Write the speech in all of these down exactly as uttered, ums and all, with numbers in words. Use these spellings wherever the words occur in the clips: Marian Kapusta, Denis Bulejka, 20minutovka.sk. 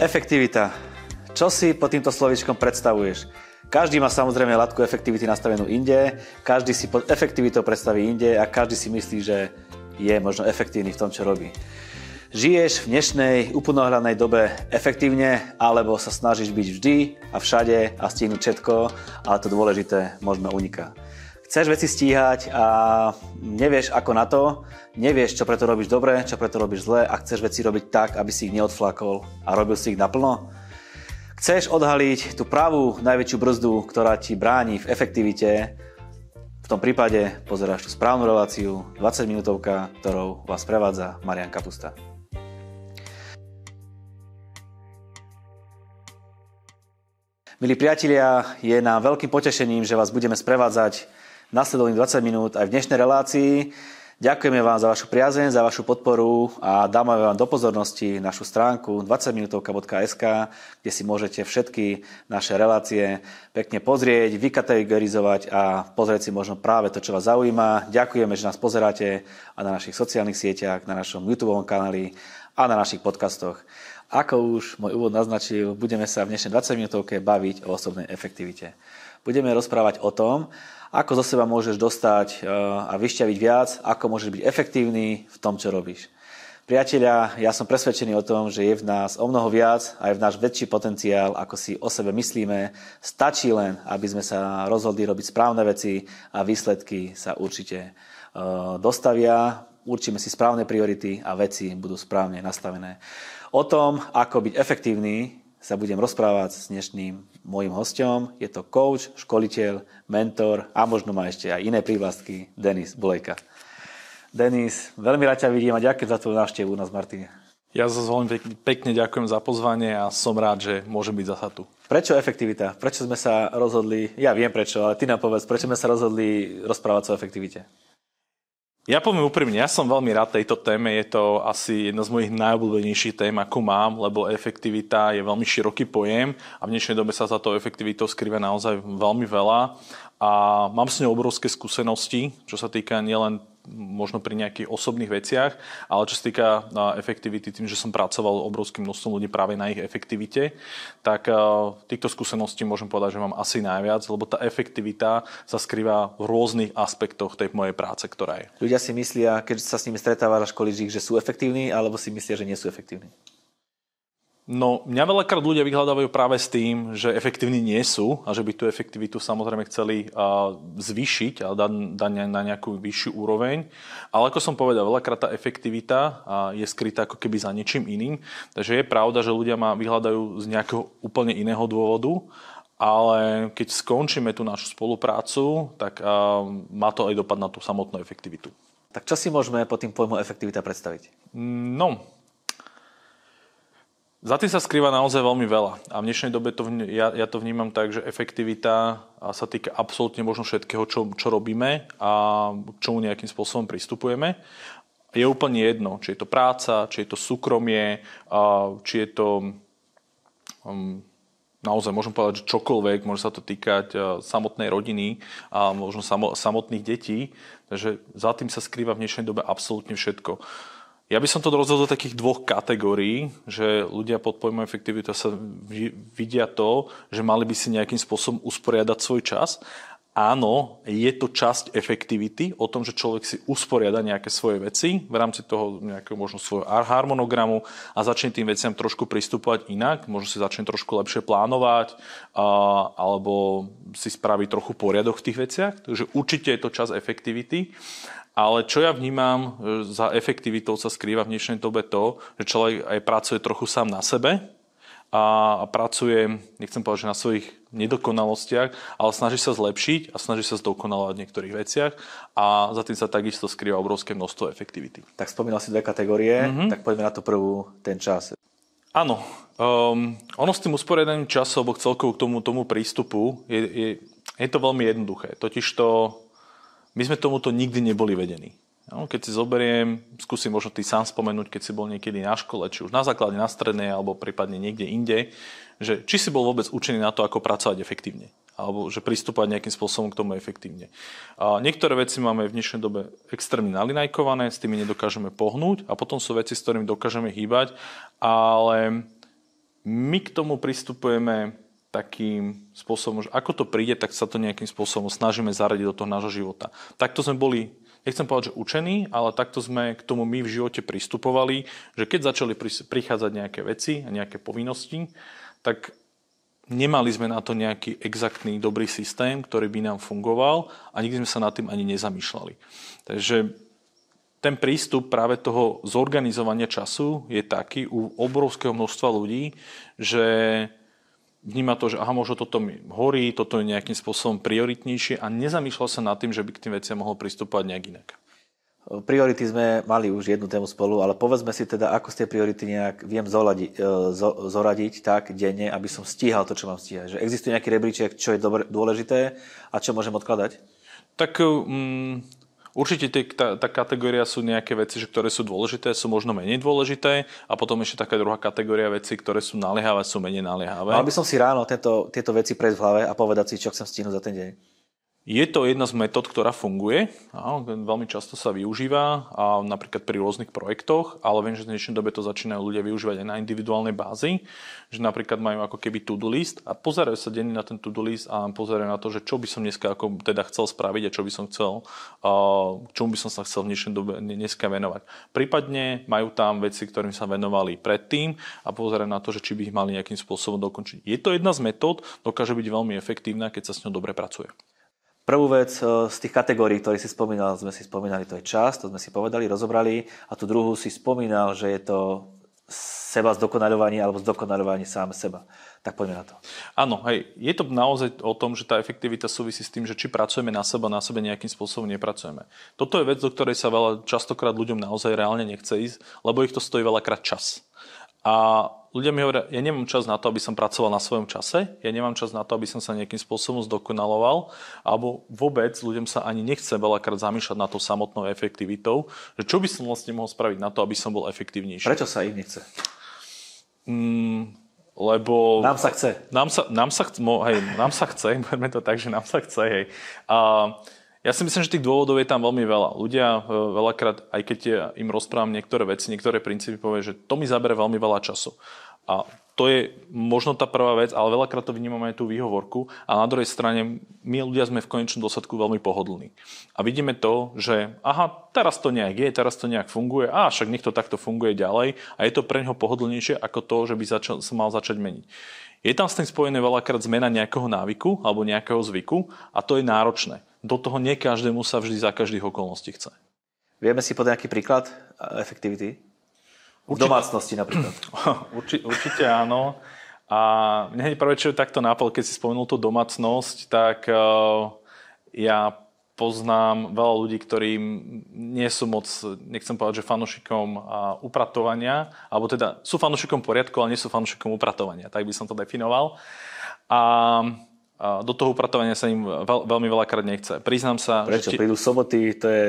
Efektivita. Čo si pod týmto slovíčkom predstavuješ? Každý má samozrejme latku efektivity nastavenú inde, každý si pod efektivitou predstaví inde a každý si myslí, že je možno efektívny v tom, čo robí. Žiješ v dnešnej úplnohľadnej dobe efektívne, alebo sa snažíš byť vždy a všade a stihnúť všetko, ale to dôležité možno uniká. Chceš veci stíhať a nevieš ako na to, nevieš čo preto robíš dobre, čo preto robíš zle a chceš veci robiť tak, aby si ich neodflakol a robil si ich naplno. Chceš odhaliť tú pravú najväčšiu brzdu, ktorá ti bráni v efektivite, v tom prípade pozeráš tú správnu reláciu dvadsaťminútovka, ktorou vás prevádza Marian Kapusta. Milí priatelia, je nám veľkým potešením, že vás budeme sprevádzať nasledovných dvadsať minút aj v dnešnej relácii. Ďakujeme vám za vašu priazeň, za vašu podporu a dáme vám do pozornosti našu stránku dvadsaťminútovka bodka es ká, kde si môžete všetky naše relácie pekne pozrieť, vykategorizovať a pozrieť si možno práve to, čo vás zaujíma. Ďakujeme, že nás pozeráte a na našich sociálnych sieťach, na našom YouTube kanáli a na našich podcastoch. Ako už môj úvod naznačil, budeme sa v dnešnej dvadsaťminútovke baviť o osobnej efektivite. Budeme rozprávať o tom, ako zo seba môžeš dostať a vyšťaviť viac, ako môžeš byť efektívny v tom, čo robíš. Priatelia, ja som presvedčený o tom, že je v nás o mnoho viac a je v náš väčší potenciál, ako si o sebe myslíme. Stačí len, aby sme sa rozhodli robiť správne veci a výsledky sa určite dostavia. Určíme si správne priority a veci budú správne nastavené. O tom, ako byť efektívny, sa budem rozprávať s dnešným mojím hosťom. Je to coach, školiteľ, mentor a možno má ešte aj iné prívlastky, Denis Bulejka. Denis, veľmi rád ťa vidím a ďakujem za tvoju návštevu u nás, Martine. Ja sa veľmi pekne ďakujem za pozvanie a som rád, že môžem byť zasa tu. Prečo efektivita? Prečo sme sa rozhodli, ja viem prečo, ale ty nám povedz, prečo sme sa rozhodli rozprávať o efektivite? Ja poviem úprimne, ja som veľmi rád tejto téme, je to asi jedna z mojich najobľúbenejších tém, akú mám, lebo efektivita je veľmi široký pojem a v dnešnej dobe sa za to efektivitou skrýva naozaj veľmi veľa a mám s ňou obrovské skúsenosti, čo sa týka nielen možno pri nejakých osobných veciach, ale čo sa týka efektivity, tým, že som pracoval obrovským množstvom ľudí práve na ich efektivite, tak týchto skúseností môžem povedať, že mám asi najviac, lebo tá efektivita sa skrýva v rôznych aspektoch tej mojej práce, ktorá je. Ľudia si myslia, keď sa s nimi stretávaš na škole, že sú efektívni, alebo si myslia, že nie sú efektívni? No, mňa veľakrát ľudia vyhľadávajú práve s tým, že efektívni nie sú a že by tú efektivitu samozrejme chceli uh, zvýšiť a dať da, na nejakú vyššiu úroveň. Ale ako som povedal, veľakrát tá efektivita uh, je skrytá ako keby za niečím iným. Takže je pravda, že ľudia ma vyhľadajú z nejakého úplne iného dôvodu. Ale keď skončíme tú našu spoluprácu, tak uh, má to aj dopad na tú samotnú efektivitu. Tak čo si môžeme pod tým pojmom efektivita predstaviť? No... Za tým sa skrýva naozaj veľmi veľa a v dnešnej dobe to, ja, ja to vnímam tak, že efektivita sa týka absolútne možno všetkého, čo, čo robíme a k čomu nejakým spôsobom pristupujeme. Je úplne jedno, či je to práca, či je to súkromie, či je to... Um, Naozaj môžem povedať, že čokoľvek, môže sa to týkať samotnej rodiny a možno samotných detí. Takže za tým sa skrýva v dnešnej dobe absolútne všetko. Ja by som to rozhodol do takých dvoch kategórií, že ľudia pod pojmom efektivita sa vidia to, že mali by si nejakým spôsobom usporiadať svoj čas. Áno, je to časť efektivity o tom, že človek si usporiada nejaké svoje veci v rámci toho nejakého možno svojho harmonogramu a začne tým veciam trošku pristupovať inak, možno si začne trošku lepšie plánovať a, alebo si spraví trochu poriadok v tých veciach. Takže určite je to časť efektivity. Ale čo ja vnímam, za efektivitou sa skrýva v dnešnej dobe to, že človek aj pracuje trochu sám na sebe a pracuje, nechcem povedať, že na svojich nedokonalostiach, ale snaží sa zlepšiť a snaží sa zdokonalovať v niektorých veciach a za tým sa takisto skrýva obrovské množstvo efektivity. Tak spomínal si dve kategórie, mm-hmm. Tak poďme na to prvú, ten čas. Áno, um, ono s tým usporiadaním času, alebo celkovo k tomu, tomu prístupu, je, je, je to veľmi jednoduché. Totižto my sme tomuto nikdy neboli vedení. Keď si zoberiem, skúsim možno ty sám spomenúť, keď si bol niekedy na škole, či už na základe, na strednej, alebo prípadne niekde inde, že či si bol vôbec učený na to, ako pracovať efektívne, alebo že pristúpať nejakým spôsobom k tomu efektívne. A niektoré veci máme v dnešnej dobe extrémne nalinajkované, s tými nedokážeme pohnúť a potom sú veci, s ktorými dokážeme hýbať, ale my k tomu pristupujeme takým spôsobom, že ako to príde, tak sa to nejakým spôsobom snažíme zaradiť do toho nášho života. Takto sme boli, nechcem povedať, že učení, ale takto sme k tomu my v živote pristupovali, že keď začali prichádzať nejaké veci a nejaké povinnosti, tak nemali sme na to nejaký exaktný dobrý systém, ktorý by nám fungoval a nikdy sme sa nad tým ani nezamýšľali. Takže ten prístup práve toho zorganizovania času je taký u obrovského množstva ľudí, že vníma to, že aha, možno toto mi horí, toto je nejakým spôsobom prioritnejšie a nezamýšľal sa nad tým, že by k tým veciam mohol pristupovať nejak inak. Priority sme mali už jednu tému spolu, ale povedzme si teda, ako ste priority nejak viem zoradiť, zoradiť tak denne, aby som stíhal to, čo mám stíhať. Že existuje nejaký rebríček, čo je dobre, dôležité a čo môžem odkladať? Tak um, určite tie, tá, tá kategória sú nejaké veci, že ktoré sú dôležité, sú možno menej dôležité a potom ešte taká druhá kategória veci, ktoré sú naliehavé, sú menej naliehavé. Mal by som si ráno tento, tieto veci prejsť v hlave a povedať si, čo chcem stihnúť za ten deň. Je to jedna z metód, ktorá funguje, áno, veľmi často sa využíva a napríklad pri rôznych projektoch, ale viem, že v dnešnej dobe to začínajú ľudia využívať aj na individuálnej bázi, že napríklad majú ako keby to-do list a pozerajú sa denne na ten to-do list a pozerajú na to, že čo by som dneska ako teda chcel spraviť a čo by som chcel, čomu by som sa chcel v dnešnej dobe dneska venovať. Prípadne majú tam veci, ktorým sa venovali predtým a pozerajú na to, že či by ich mali nejakým spôsobom dokončiť. Je to jedna z metód, dokáže byť veľmi efektívna, keď sa s ňou dobre pracuje. Prvú vec z tých kategórií, ktoré si spomínal, sme si spomínali, to je čas, to sme si povedali, rozobrali a tú druhú si spomínal, že je to seba zdokonaľovanie alebo zdokonaľovanie sám seba. Tak poďme na to. Áno, hej, je to naozaj o tom, že tá efektivita súvisí s tým, že či pracujeme na seba, na sebe nejakým spôsobom nepracujeme. Toto je vec, do ktorej sa veľa, častokrát ľuďom naozaj reálne nechce ísť, lebo ich to stojí veľakrát čas. A ľudia mi hovoria, ja nemám čas na to, aby som pracoval na svojom čase, ja nemám čas na to, aby som sa nejakým spôsobom zdokonaloval, alebo vôbec ľuďom sa ani nechce veľakrát zamýšľať na tou samotnou efektivitou, že čo by som vlastne mohol spraviť na to, aby som bol efektívnejší. Prečo sa im nechce? Mm, lebo... Nám sa chce. Nám sa, nám sa, hej, nám sa chce, berme to tak, že nám sa chce, hej. A... Ja si myslím, že tých dôvodov je tam veľmi veľa. Ľudia veľakrát, aj keď im rozprávam niektoré veci, niektoré princípy, povie, že to mi zabere veľmi veľa času. A to je možno tá prvá vec, ale veľakrát to vnímame aj tú výhovorku. A na druhej strane, my ľudia sme v konečnom dôsledku veľmi pohodlní. A vidíme to, že aha, teraz to nejak je, teraz to nejak funguje, a však niekto takto funguje ďalej. A je to pre neho pohodlnejšie ako to, že by začal, sa mal začať meniť. Je tam s tým spojené veľakrát zmena nejakého návyku alebo nejakého zvyku a to je náročné. Do toho nie každému sa vždy za každých okolností chce. Vieme si podať nejaký príklad efektivity? Určite, v domácnosti napríklad. Určite, určite áno. A mne prvé, čo takto nápad, keď si spomenul tú domácnosť, tak uh, ja poznám veľa ľudí, ktorí nie sú moc, nechcem povedať, že fanúšikom upratovania, alebo teda sú fanúšikom poriadku, ale nie sú fanúšikom upratovania. Tak by som to definoval. A... A do toho upratovania sa im veľ, veľmi veľakrát nechce. Priznám sa... Prečo? Že ti... Prídu soboty, to je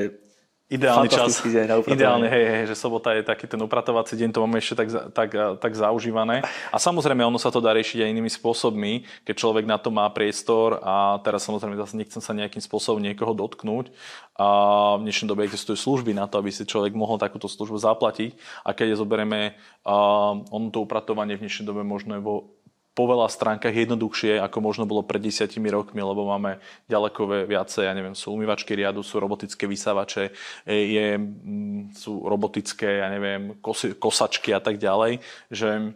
ideálny čas. Deň na upratovanie. Ideálne, hej, hej, že sobota je taký ten upratovací deň, to máme ešte tak, tak, tak zaužívané. A samozrejme, ono sa to dá riešiť aj inými spôsobmi, keď človek na to má priestor a teraz samozrejme zase nechcem sa nejakým spôsobom niekoho dotknúť. A v dnešnej dobe existujú služby na to, aby si človek mohol takúto službu zaplatiť. A keď je zoberieme, ono to upratovanie v dnešnej dobe možno je vo... po veľa stránkach jednoduchšie, ako možno bolo pred desiatimi rokmi, lebo máme ďaleko viacej, ja neviem, sú umývačky riadu, sú robotické vysávače, je, sú robotické, ja neviem, kosi, kosačky a tak ďalej, že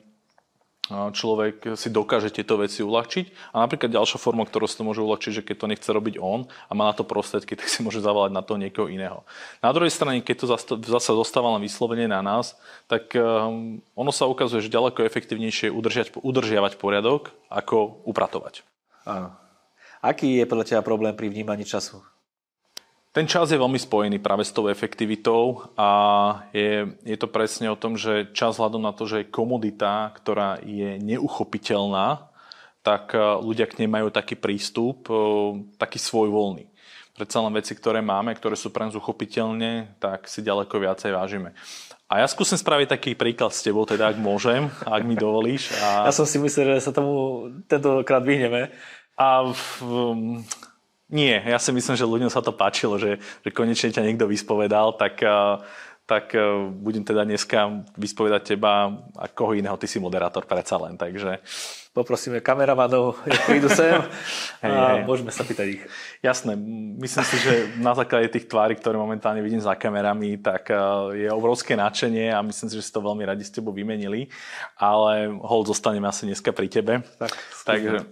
človek si dokáže tieto veci uľahčiť. A napríklad ďalšia forma, ktorú si to môže uľahčiť, že keď to nechce robiť on a má na to prostriedky, tak si môže zavolať na to niekoho iného. Na druhej strane, keď to zase zostáva len vyslovene na nás, tak ono sa ukazuje, že ďaleko efektívnejšie je udržiať, udržiavať poriadok, ako upratovať. Áno. Aký je podľa teba problém pri vnímaní času? Ten čas je veľmi spojený práve s tou efektivitou a je, je to presne o tom, že čas hľadom na to, že je komodita, ktorá je neuchopiteľná, tak ľudia k nej majú taký prístup, taký svojvoľný. Predsa len veci, ktoré máme, ktoré sú pre nás uchopiteľné, tak si ďaleko viacej vážime. A ja skúsim spraviť taký príklad s tebou, teda ak môžem, ak mi dovolíš. A... Ja som si myslel, že sa tomu tentokrát vyhneme. A v... Nie, ja si myslím, že ľuďom sa to páčilo, že, že konečne ťa niekto vyspovedal, tak, tak budem teda dneska vyspovedať teba a koho iného, ty si moderátor predsa len, takže... Poprosíme kameramanov, jak prídu sem a hej, môžeme sa pýtať ich. Jasné, myslím si, že na základe tých tvári, ktoré momentálne vidím za kamerami, tak je obrovské nadšenie a myslím si, že si to veľmi radi s tebou vymenili, ale hold, zostaneme asi dneska pri tebe. Tak, takže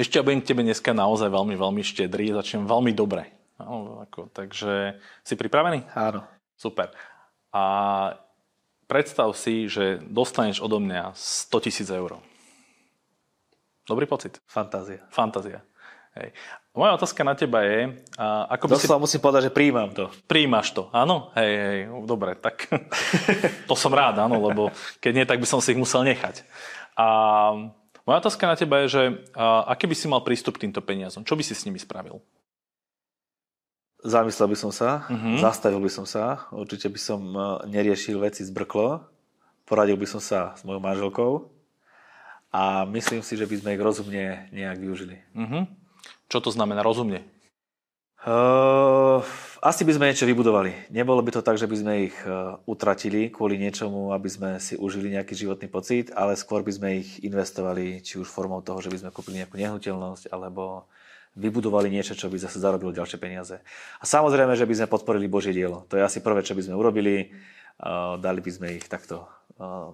ešte ja budem k tebe dneska naozaj veľmi, veľmi štedrý, začnem veľmi dobre. No, ako, takže si pripravený? Áno. Super. A predstav si, že dostaneš odo mňa sto tisíc eur. Dobrý pocit. Fantázia. Fantázia. Hej. Moja otázka na teba je... A ako by doslova si... musím povedať, že prijímam to. Prijímaš to, áno? Hej, hej, dobre, tak to som rád, áno, lebo keď nie, tak by som si ich musel nechať. A moja otázka na teba je, že aký by si mal prístup k týmto peniazom? Čo by si s nimi spravil? Zamyslel by som sa, uh-huh. zastavil by som sa, určite by som neriešil veci zbrklo, poradil by som sa s mojou manželkou a myslím si, že by sme ich rozumne nejak využili. Uh-huh. Čo to znamená rozumne? Uh, asi by sme niečo vybudovali. Nebolo by to tak, že by sme ich utratili kvôli niečomu, aby sme si užili nejaký životný pocit, ale skôr by sme ich investovali, či už formou toho, že by sme kúpili nejakú nehnuteľnosť, alebo... vybudovali niečo, čo by zase zarobilo ďalšie peniaze. A samozrejme, že by sme podporili Božie dielo. To je asi prvé, čo by sme urobili. Dali by sme ich takto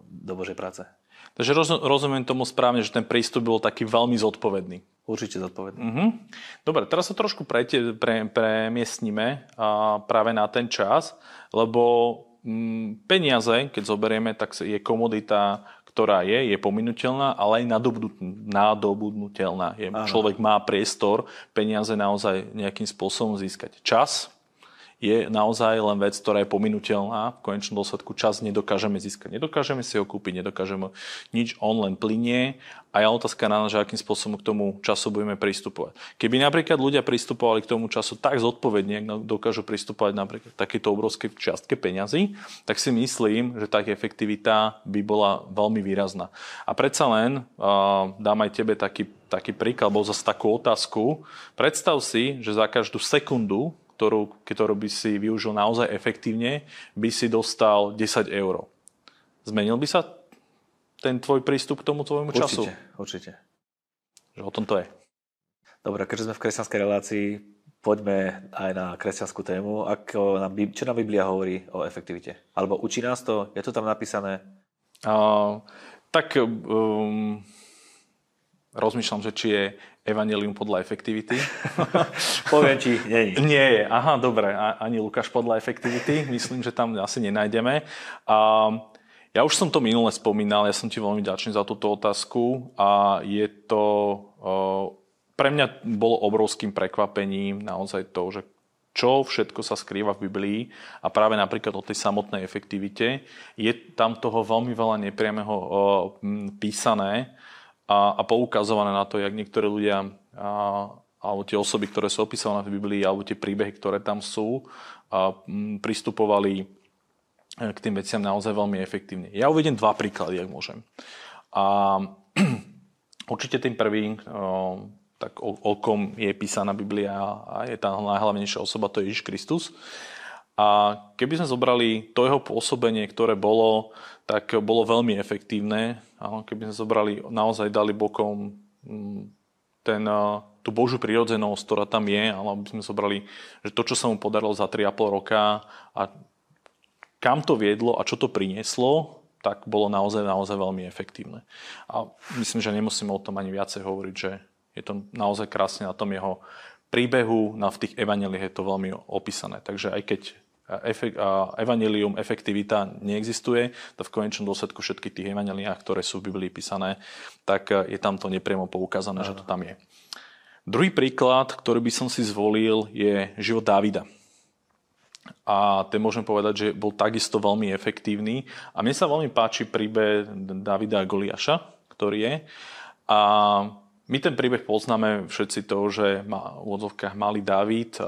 do Božej práce. Takže rozumiem tomu správne, že ten prístup bol taký veľmi zodpovedný. Určite zodpovedný. Mhm. Dobre, teraz sa trošku pre, pre, premiestnime práve na ten čas, lebo peniaze, keď zoberieme, tak je komodita, ktorá je, je pominuteľná, ale aj nadobudnutelná. Je, človek má priestor peniaze naozaj nejakým spôsobom získať. Čas je naozaj len vec, ktorá je pominuteľná. V konečnom dôsledku čas nedokážeme získať. Nedokážeme si ho kúpiť, nedokážeme nič, on len plynie. A je otázka na nás, akým spôsobom k tomu času budeme pristupovať. Keby napríklad ľudia pristupovali k tomu času tak zodpovedne, ako dokážu pristupovať napríklad takéto obrovské čiastke peňazí, tak si myslím, že tá efektivita by bola veľmi výrazná. A predsa len uh, dám aj tebe taký, taký príklad, alebo zase takú otázku. Predstav si, že za každú sekundu, ktorú, ktorú by si využil naozaj efektívne, by si dostal desať eur. Zmenil by sa ten tvoj prístup k tomu tvojmu času? Určite, určite. Že o tom to je. Dobre, keďže sme v kresťanskej relácii, poďme aj na kresťanskú tému. Ako nám, čo nám Biblia hovorí o efektivite? Alebo učí nás to? Je to tam napísané? Uh, tak... Um... Rozmýšľam, že či je evanjelium podľa efektivity. Poviem ti, nie je. Nie je. Aha, dobre. Ani Lukáš podľa efektivity. Myslím, že tam asi nenájdeme. A ja už som to minule spomínal. Ja som ti veľmi vďačný za túto otázku. A je to... Pre mňa bolo obrovským prekvapením naozaj to, že čo všetko sa skrýva v Biblii a práve napríklad o tej samotnej efektivite. Je tam toho veľmi veľa nepriameho písané a poukazované na to, jak niektorí ľudia alebo tie osoby, ktoré sú opísané v Biblii, alebo tie príbehy, ktoré tam sú, pristupovali k tým veciam naozaj veľmi efektívne. Ja uvediem dva príklady, ak môžem. A určite tým prvým, tak o, o kom je písaná Biblia a je tá najhlavnejšia osoba, to je Ježiš Kristus. A keby sme zobrali to jeho pôsobenie, ktoré bolo, tak bolo veľmi efektívne. Keby sme zobrali, naozaj dali bokom ten, tú Božiu prirodzenosť, ktorá tam je, alebo by sme zobrali, že to, čo sa mu podarilo za tri a pol roka a kam to viedlo a čo to prinieslo, tak bolo naozaj, naozaj veľmi efektívne. A myslím, že nemusíme o tom ani viacej hovoriť, že je to naozaj krásne na tom jeho príbehu, na v tých evanjeliách je to veľmi opísané. Takže aj keď Efek, evanjelium, efektivita neexistuje, to v konečnom dôsledku všetky tých evanjeliách, ktoré sú v Biblii písané, tak je tam to nepriamo poukázané, že to tam je. Druhý príklad, ktorý by som si zvolil, je život Dávida. A ten môžem povedať, že bol takisto veľmi efektívny. A mne sa veľmi páči príbeh Dávida a Goliáša, ktorý je. A my ten príbeh poznáme všetci to, že má, v odzovkách malý Dávid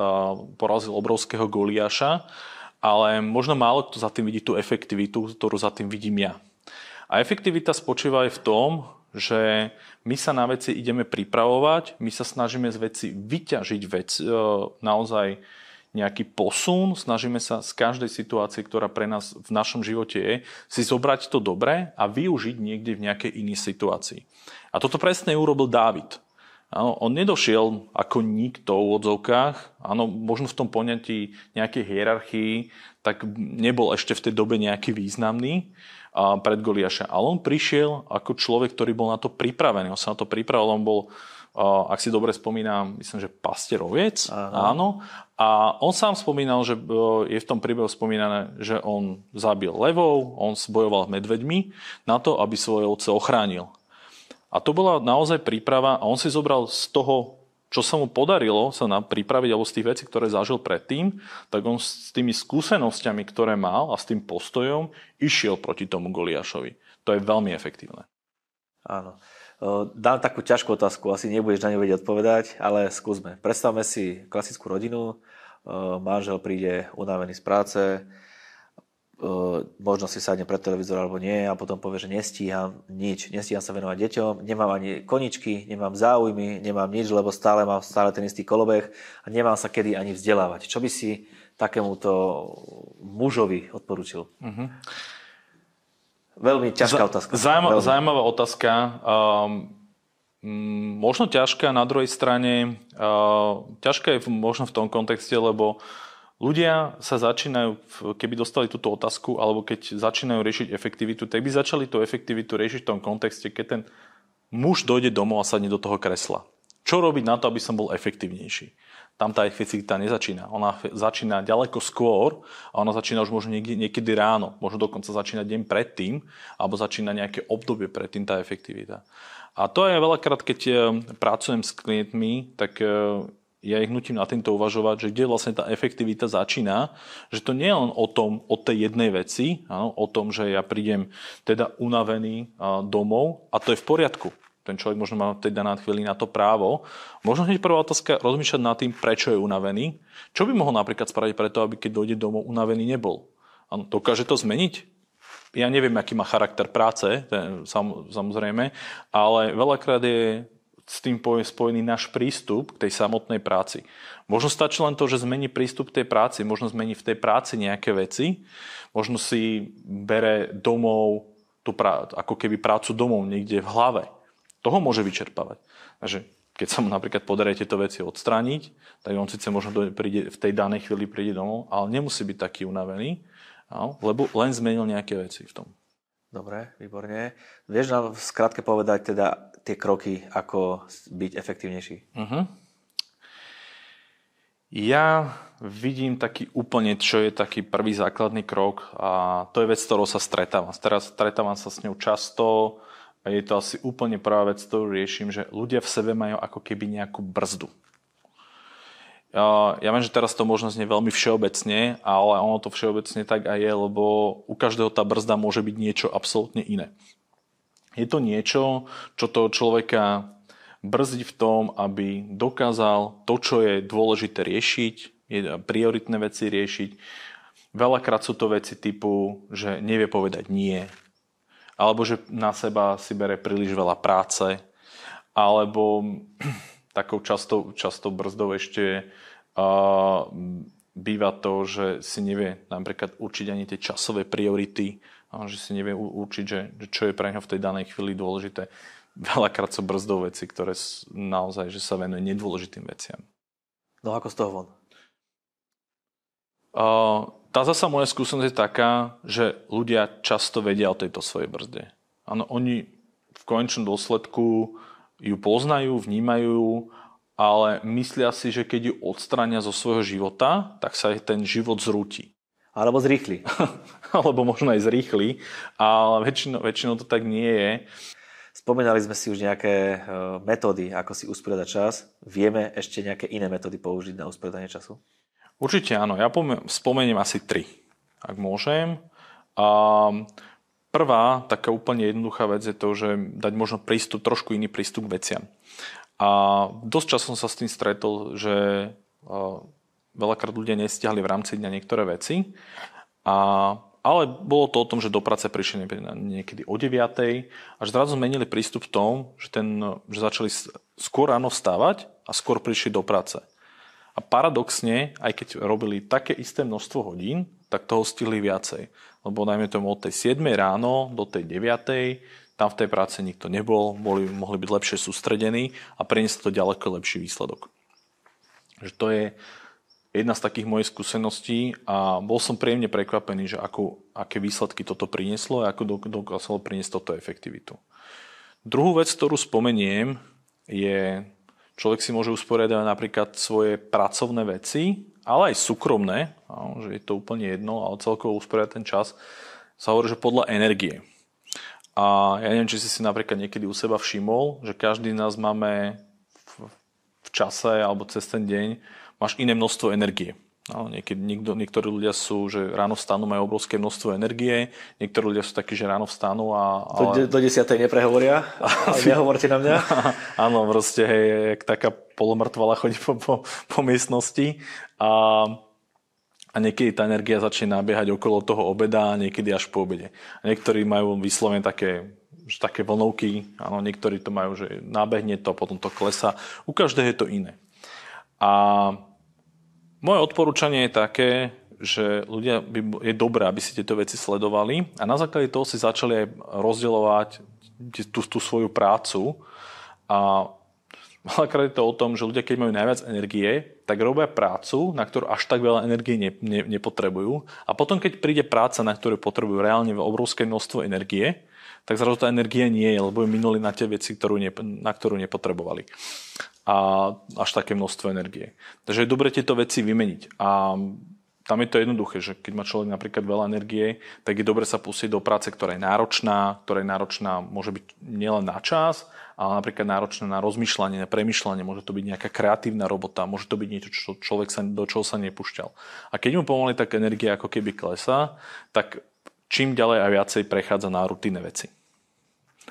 porazil obrovského Goliáša, ale možno málo kto za tým vidí tú efektivitu, ktorú za tým vidím ja. A efektivita spočíva aj v tom, že my sa na veci ideme pripravovať, my sa snažíme z veci vyťažiť vec, naozaj nejaký posun, snažíme sa z každej situácie, ktorá pre nás v našom živote je, si zobrať to dobré a využiť niekde v nejakej inej situácii. A toto presne urobil Dávid. Áno, on nedošiel ako nikto v odzovkách, áno, možno v tom poňatí nejakej hierarchii, tak nebol ešte v tej dobe nejaký významný a pred Goliáša. Ale on prišiel ako človek, ktorý bol na to pripravený. On sa na to pripravil, on bol, ak si dobre spomínam, myslím, že pastier oviec. Áno. A on sám spomínal, že je v tom príbehu spomínané, že on zabil levov, on bojoval medveďmi na to, aby svoje ovce ochránil. A to bola naozaj príprava a on si zobral z toho, čo sa mu podarilo sa nám pripraviť alebo z tých vecí, ktoré zažil predtým, tak on s tými skúsenosťami, ktoré mal a s tým postojom išiel proti tomu Goliášovi. To je veľmi efektívne. Áno. Dám takú ťažkú otázku, asi nebudeš na ňu vedieť odpovedať, ale skúsme. Predstavme si klasickú rodinu, manžel príde unavený z práce, možno si sadne pred televízor alebo nie a potom povie, že nestíham nič, nestíham sa venovať deťom, nemám ani koničky, nemám záujmy, nemám nič, lebo stále mám stále ten istý kolobeh a nemám sa kedy ani vzdelávať. Čo by si takémuto mužovi odporučil? Mm-hmm. Veľmi ťažká otázka. Zaujímavá, Veľmi. zaujímavá otázka. Um, možno ťažká na druhej strane. Uh, ťažká je možno v tom kontexte, lebo ľudia sa začínajú, keby dostali túto otázku, alebo keď začínajú riešiť efektivitu, tak by začali tú efektivitu riešiť v tom kontexte, keď ten muž dojde domov a sadne do toho kresla. Čo robiť na to, aby som bol efektívnejší? Tam tá efektivita nezačína. Ona začína ďaleko skôr a ona začína už možno niekedy ráno. Možno dokonca začína deň predtým, alebo začína nejaké obdobie predtým tá efektivita. A to aj veľakrát, keď pracujem s klientmi, tak ja ich nutím na týmto uvažovať, že kde vlastne tá efektivita začína, že to nie je len o tom, o tej jednej veci, áno, o tom, že ja prídem teda unavený á, domov a to je v poriadku. Ten človek možno má teda na chvíli na to právo. Možno hneď prvá otázka rozmýšľať nad tým, prečo je unavený. Čo by mohol napríklad spraviť preto, aby keď dojde domov unavený nebol? Áno, dokáže to zmeniť? Ja neviem, aký má charakter práce, ten, sam, samozrejme, ale veľakrát je s tým spojený náš prístup k tej samotnej práci. Možno stačí len to, že zmení prístup k tej práci, možno zmení v tej práci nejaké veci, možno si bere domov, tú prá- ako keby prácu domov niekde v hlave. Toho môže vyčerpávať. Takže keď sa mu napríklad podarí tieto veci odstrániť, tak on síce možno do- príde, v tej danej chvíli príde domov, ale nemusí byť taký unavený, lebo len zmenil nejaké veci v tom. Dobre, výborne. Vieš nám skrátke povedať teda tie kroky, ako byť efektívnejší? Uh-huh. Ja vidím taký úplne, čo je taký prvý základný krok a to je vec, s ktorou sa stretávam. Teraz stretávam sa s ňou často a je to asi úplne prvá vec, ktorú riešim, že ľudia v sebe majú ako keby nejakú brzdu. Ja viem, že teraz to možno znie veľmi všeobecne, ale ono to všeobecne tak aj je, lebo u každého tá brzda môže byť niečo absolútne iné. Je to niečo, čo toho človeka brzdí v tom, aby dokázal to, čo je dôležité riešiť, prioritné veci riešiť. Veľakrát sú to veci typu, že nevie povedať nie, alebo že na seba si bere príliš veľa práce, alebo takou často, často brzdou ešte uh, býva to, že si nevie napríklad určiť ani tie časové priority, že si nevie určiť, že, čo je pre ňa v tej danej chvíli dôležité. Veľakrát sú brzdou veci, ktoré naozaj že sa venuje nedôležitým veciam. No ako z toho von? Uh, tá zasa moja skúsenosť je taká, že ľudia často vedia o tejto svojej brzde. Áno, oni v konečnom dôsledku ju poznajú, vnímajú, ale myslia si, že keď ju odstránia zo svojho života, tak sa ten život zrúti. Alebo zrýchli. Alebo možno aj zrýchli, ale väčšinou, väčšinou to tak nie je. Spomínali sme si už nejaké metódy, ako si usporiadať čas. Vieme ešte nejaké iné metódy použiť na usporiadanie času? Určite áno. Ja spomeniem asi tri, ak môžem. Um, Prvá, taká úplne jednoduchá vec je to, že dať možno prístup, trošku iný prístup k veciam. A dosť časom sa s tým stretol, že veľakrát ľudia nestihli v rámci dňa niektoré veci. A, ale bolo to o tom, že do práce prišli niekedy o deviatej až zrazu zmenili prístup v tom, že, ten, že začali skôr ráno vstávať a skôr prišli do práce. A paradoxne, aj keď robili také isté množstvo hodín, tak toho stihli viacej. Lebo najmä tomu od tej siedmej ráno do tej deviatej, tam v tej práci nikto nebol, boli, mohli byť lepšie sústredení a priniesť to ďaleko lepší výsledok. Že to je jedna z takých mojich skúseností a bol som príjemne prekvapený, že ako, aké výsledky toto prinieslo a ako dokázalo priniesť toto efektivitu. Druhú vec, ktorú spomeniem, je... Človek si môže usporiadať napríklad svoje pracovné veci, ale aj súkromné, že je to úplne jedno, ale celkovo usporiadať ten čas, sa hovorí, že podľa energie. A ja neviem, či si si napríklad niekedy u seba všimol, že každý z nás máme v, v čase alebo cez ten deň, máš iné množstvo energie. No, niekedy, niekto, niektorí ľudia sú, že ráno vstanú, majú obrovské množstvo energie, niektorí ľudia sú takí, že ráno vstanú a... Ale... Do, do desiatej neprehovoria, ale nehovorte na mňa. Áno, proste, hej, jak taká polomrtvala chodí po, po, po miestnosti a, a niekedy tá energia začne nabiehať okolo toho obeda a niekedy až po obede. A niektorí majú vyslovene také... že také vlnovky, áno, niektorí to majú, že nábehne to, potom to klesá. U každého je to iné. A moje odporúčanie je také, že ľudia by, je dobré, aby si tieto veci sledovali a na základe toho si začali aj rozdielovať tú, tú svoju prácu. A veľakrát je to o tom, že ľudia, keď majú najviac energie, tak robia prácu, na ktorú až tak veľa energie ne, ne, nepotrebujú. A potom, keď príde práca, na ktorú potrebujú reálne obrovské množstvo energie, tak zrazu tá energia nie je, lebo ju minuli na tie veci, ktorú ne, na ktorú nepotrebovali. A až také množstvo energie. Takže je dobre tieto veci vymeniť. A tam je to jednoduché, že keď má človek napríklad veľa energie, tak je dobre sa pustiť do práce, ktorá je náročná, ktorá je náročná, môže byť nielen na čas, ale napríklad náročná na rozmýšľanie, na premýšľanie, môže to byť nejaká kreatívna robota, môže to byť niečo, čo človek sa, do čoho sa nepúšťal. A keď mu pomaly tak energia ako keby klesá, tak čím ďalej aj viacej prechádza na rutinné veci.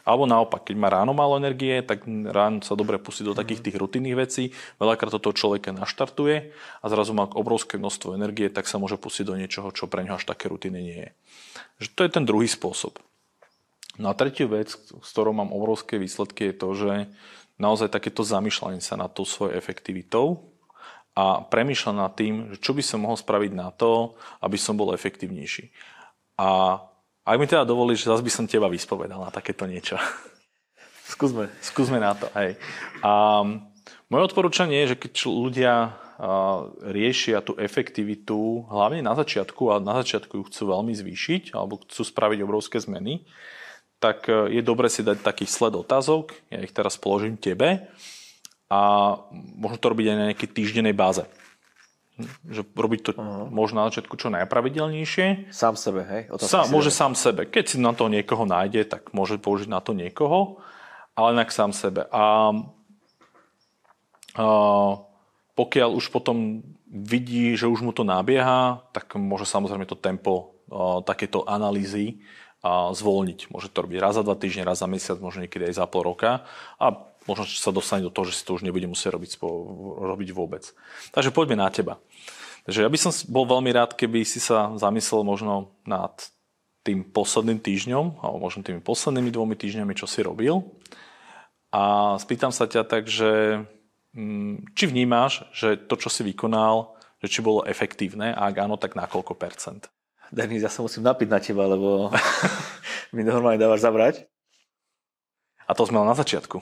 Alebo naopak, keď má ráno málo energie, tak ráno sa dobre pustí do takých tých rutinných vecí. Veľakrát toto človeka naštartuje a zrazu má obrovské množstvo energie, tak sa môže pustiť do niečoho, čo pre ňa až také rutinné nie je. Že to je ten druhý spôsob. No a tretiu vec, s ktorou mám obrovské výsledky, je to, že naozaj takéto zamýšľanie sa nad tou svojou efektivitou a premýšľať nad tým, čo by som mohol spraviť na to, aby som bol efektívnejší. A ak mi teda dovolíš, zase by som teba vyspovedal na takéto niečo. Skúsme. Skúsme na to, hej. A moje odporúčanie je, že keď ľudia riešia tú efektivitu, hlavne na začiatku, a na začiatku ju chcú veľmi zvýšiť, alebo chcú spraviť obrovské zmeny, tak je dobre si dať taký sled otázok, ja ich teraz položím tebe, a možno to robiť aj na nejakej týždennej báze. Že robiť to uh-huh. možno na začiatku čo najpravidelnejšie. Sám sebe, hej? Sám, môže sám sebe. Keď si na to niekoho nájde, tak môže použiť na to niekoho, ale inak sám sebe. A, a pokiaľ už potom vidí, že už mu to nabieha, tak môže samozrejme to tempo a, takéto analýzy a, zvolniť. Môže to robiť raz za dva týždne, raz za mesiac, možno niekedy aj za pol roka a možno sa dostane do toho, že si to už nebude musieť robiť, robiť vôbec. Takže poďme na teba. Takže ja by som bol veľmi rád, keby si sa zamyslel možno nad tým posledným týždňom, alebo možno tými poslednými dvomi týždňami, čo si robil. A spýtam sa ťa tak, že či vnímaš, že to, čo si vykonal, že či bolo efektívne a ak áno, tak na koľko percent? Denis, ja sa musím napiť na teba, lebo mi normálne dávaš zabrať. A to sme na začiatku.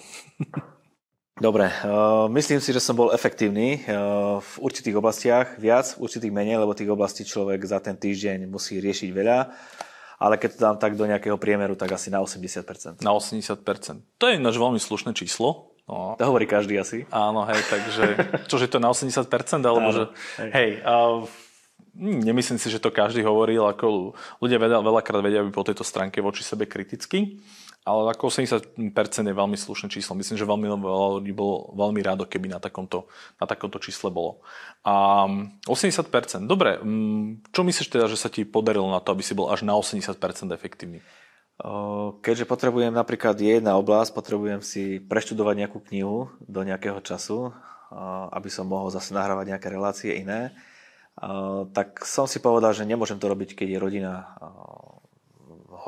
Dobre, uh, myslím si, že som bol efektívny uh, v určitých oblastiach, viac, v určitých menej, lebo tých oblastí človek za ten týždeň musí riešiť veľa, ale keď to dám tak do nejakého priemeru, tak asi na osemdesiat percent. Na osemdesiat percent. To je ináč veľmi slušné číslo. No. To hovorí každý asi. Áno, hej, takže, čože to je na osemdesiat percent, alebo áno, že, hej, hej uh, nemyslím si, že to každý hovoril, ako ľudia veľa, veľakrát vedia by po tejto stránke voči sebe kriticky. Ale ako osemdesiat percent je veľmi slušné číslo. Myslím, že veľmi veľa ľudí bolo veľmi rádo, keby na takomto, na takomto čísle bolo. A osemdesiat percent. Dobre, čo myslíš teda, že sa ti podarilo na to, aby si bol až na osemdesiat percent efektívny? Keďže potrebujem napríklad jedna oblasť, potrebujem si preštudovať nejakú knihu do nejakého času, aby som mohol zase nahrávať nejaké relácie iné, tak som si povedal, že nemôžem to robiť, keď je rodina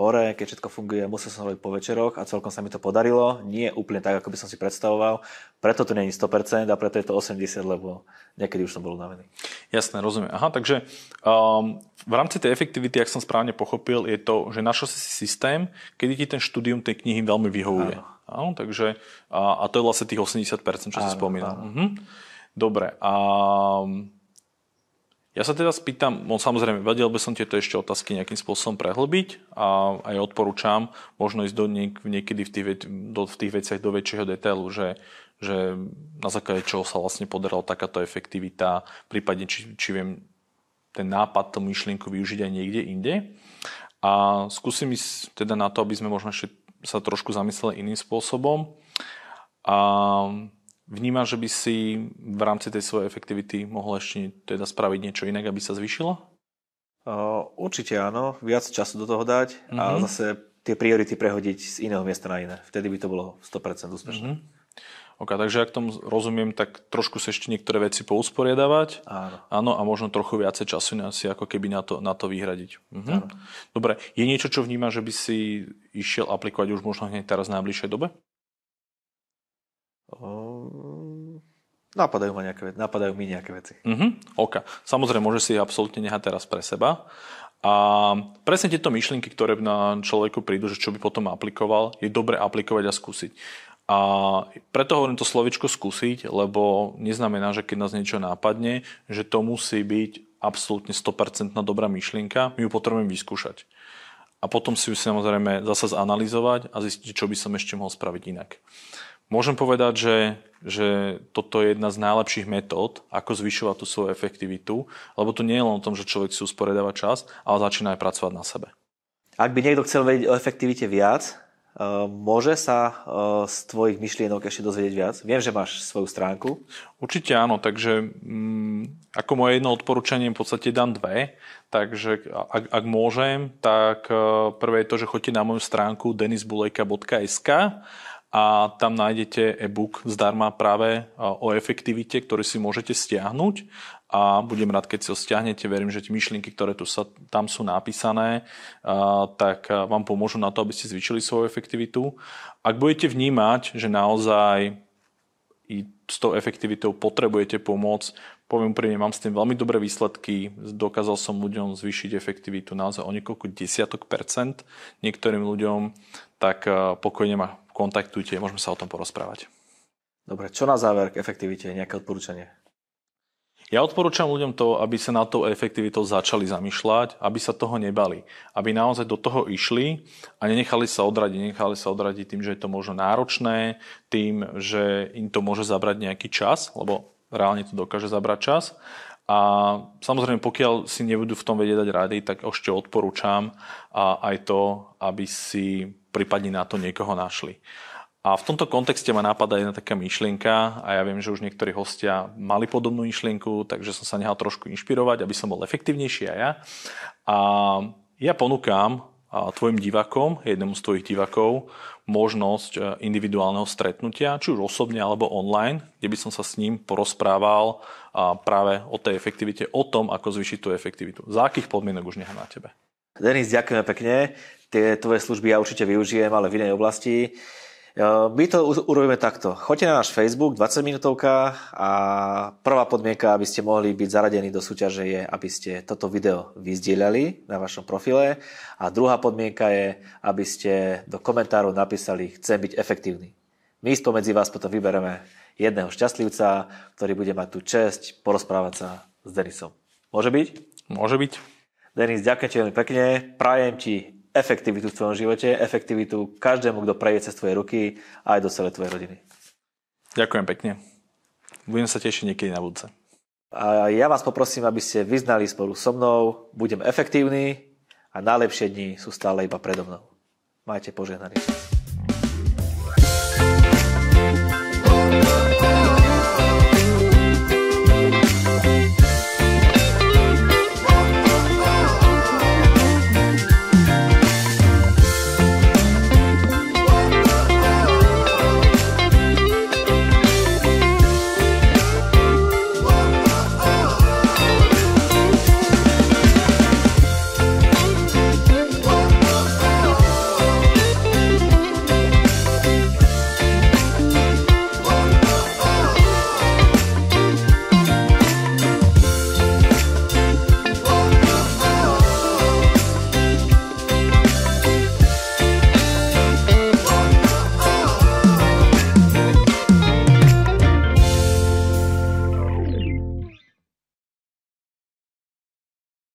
hore, keď všetko funguje, musel som robiť po večeroch a celkom sa mi to podarilo. Nie úplne tak, ako by som si predstavoval. Preto to nie je sto percent a preto je to osemdesiat, lebo niekedy už som bol unavený. Jasné, rozumiem. Aha, takže um, v rámci tej efektivity, ak som správne pochopil, je to, že našiel si systém, kedy ti ten štúdium tej knihy veľmi vyhovuje. Áno. Áno, takže, a, a to je vlastne tých osemdesiat percent, čo áno, si spomínal. Mhm. Dobre, a... Ja sa teda spýtam, no samozrejme, vedel by som tieto ešte otázky nejakým spôsobom prehlbiť a aj ja odporúčam možno ísť do niek- niekedy v tých, ve- do, v tých veciach do väčšieho detailu, že, že na základe čoho sa vlastne podarila takáto efektivita, prípadne či, či viem ten nápad, tú myšlienku využiť aj niekde inde. A skúsim ísť teda na to, aby sme možno ešte sa trošku zamysleli iným spôsobom. A... Vnímaš, že by si v rámci tej svojej efektivity mohol ešte teda spraviť niečo inak, aby sa zvýšilo? Uh, určite áno. Viac času do toho dať uh-huh. a zase tie priority prehodiť z iného miesta na iné. Vtedy by to bolo sto percent úspešné. Uh-huh. Ok, takže ak tomu rozumiem, tak trošku sa ešte niektoré veci pousporiadavať. Áno. Áno, a možno trochu viacej času si ako keby na to, na to vyhradiť. Uh-huh. Dobre, je niečo, čo vnímaš, že by si išiel aplikovať už možno hneď teraz na najbližšej dobe? Napadajú ma nejaké veci, napadajú mi nejaké veci. Uh-huh. OK. Samozrejme, môže si ich absolútne nehať teraz pre seba. A presne tieto myšlienky, ktoré na človeku prídu, že čo by potom aplikoval, je dobre aplikovať a skúsiť. A preto hovorím to slovičko skúsiť, lebo neznamená, že keď nás niečo nápadne, že to musí byť absolútne sto percent dobrá myšlienka. My ju potrebujeme vyskúšať. A potom si ju samozrejme zase zanalizovať a zistiť, čo by som ešte mohol spraviť inak. Môžem povedať, že, že toto je jedna z najlepších metód, ako zvyšovať tú svoju efektivitu, lebo to nie je len o tom, že človek si usporiadáva čas, ale začína aj pracovať na sebe. Ak by niekto chcel vedieť o efektivite viac, môže sa z tvojich myšlienok ešte dozvedieť viac? Viem, že máš svoju stránku. Určite áno, takže ako moje jedno odporúčanie, v podstate dám dve, takže ak, ak môžem, tak prvé je to, že choďte na moju stránku denis bulejka bodka es ká a tam nájdete e-book zdarma práve o efektivite, ktorý si môžete stiahnuť a budem rád, keď si ho stiahnete. Verím, že tie myšlienky, ktoré tu sa, tam sú napísané, tak vám pomôžu na to, aby ste zvýšili svoju efektivitu. Ak budete vnímať, že naozaj i s tou efektivitou potrebujete pomôcť, poviem úprimne, mám s tým veľmi dobré výsledky, dokázal som ľuďom zvýšiť efektivitu naozaj o niekoľko desiatok percent niektorým ľuďom, tak pokojne ma kontaktujte, môžeme sa o tom porozprávať. Dobre, čo na záver k efektivite, nejaké odporúčanie? Ja odporúčam ľuďom to, aby sa nad tou efektivitou začali zamýšľať, aby sa toho nebali, aby naozaj do toho išli a nenechali sa odradiť, nechali sa odradiť tým, že je to možno náročné, tým, že im to môže zabrať nejaký čas, lebo reálne to dokáže zabrať čas. A samozrejme, pokiaľ si nebudú v tom vedieť dať rady, tak ešte odporúčam a aj to, aby si prípadne na to niekoho našli. A v tomto kontexte ma napadá jedna taká myšlienka a ja viem, že už niektorí hostia mali podobnú myšlienku, takže som sa nechal trošku inšpirovať, aby som bol efektívnejší aj ja. A ja ponúkam tvojim divákom, jednému z tvojich divákov, možnosť individuálneho stretnutia, či už osobne alebo online, kde by som sa s ním porozprával práve o tej efektivite, o tom, ako zvýšiť tú efektivitu. Za akých podmienok už nechám na tebe. Denis, ďakujeme pekne. Tie tvoje služby ja určite využijem, ale v inej oblasti. My to urobíme takto. Choďte na náš Facebook, dvadsaťminútovka a prvá podmienka, aby ste mohli byť zaradení do súťaže, je, aby ste toto video vyzdieľali na vašom profile a druhá podmienka je, aby ste do komentárov napísali chcem byť efektívny. My spomedzi vás potom vybereme jedného šťastlivca, ktorý bude mať tú česť porozprávať sa s Denisom. Môže byť? Môže byť. Denis, ďakujem ti veľmi pekne. Prajem ti efektivitu v tvojom živote, efektivitu každému, kto prejde cez tvoje ruky a aj do celej tvojej rodiny. Ďakujem pekne. Budem sa tešiť niekedy na budúce. A ja vás poprosím, aby ste vyznali spolu so mnou. Budem efektívny a najlepšie dni sú stále iba predo mnou. Majte požehnaný čas.